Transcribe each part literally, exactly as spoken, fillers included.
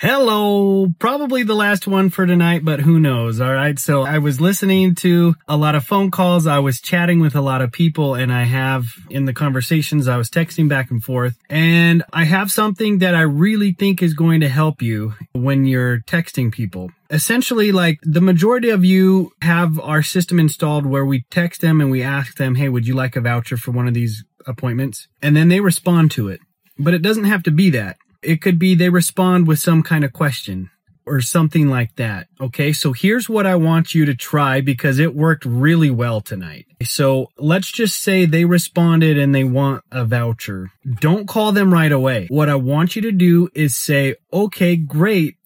Hello, probably the last one for tonight, but who knows, all right? So I was listening to a lot of phone calls, I was chatting with a lot of people, and I have, in the conversations, I was texting back and forth, and I have something that I really think is going to help you when you're texting people. Essentially, like, the majority of you have our system installed where we text them and we ask them, hey, would you like a voucher for one of these appointments? And then they respond to it, but it doesn't have to be that. It could be they respond with some kind of question or something like that. Okay, so here's what I want you to try because it worked really well tonight. So let's just say they responded and they want a voucher. Don't call them right away. What I want you to do is say, okay, great,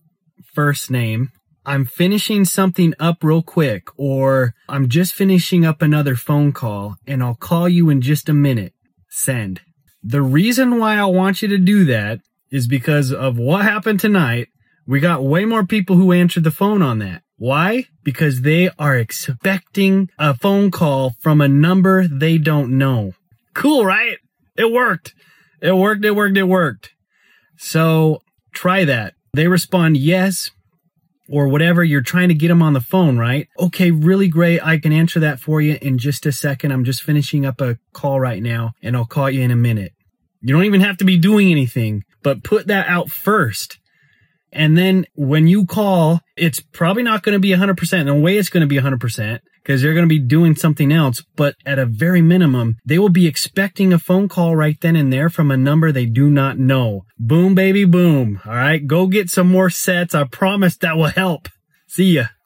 first name. I'm finishing something up real quick, or I'm just finishing up another phone call and I'll call you in just a minute. Send. The reason why I want you to do that is because of what happened tonight. We got way more people who answered the phone on that. Why? Because they are expecting a phone call from a number they don't know. Cool, right? It worked. It worked, it worked, it worked. So try that. They respond yes or whatever. You're trying to get them on the phone, right? Okay, really great. I can answer that for you in just a second. I'm just finishing up a call right now and I'll call you in a minute. You don't even have to be doing anything, but put that out first. And then when you call, it's probably not going to be one hundred percent. In a way, it's going to be one hundred percent because they're going to be doing something else. But at a very minimum, they will be expecting a phone call right then and there from a number they do not know. Boom, baby, boom. All right, go get some more sets. I promise that will help. See ya.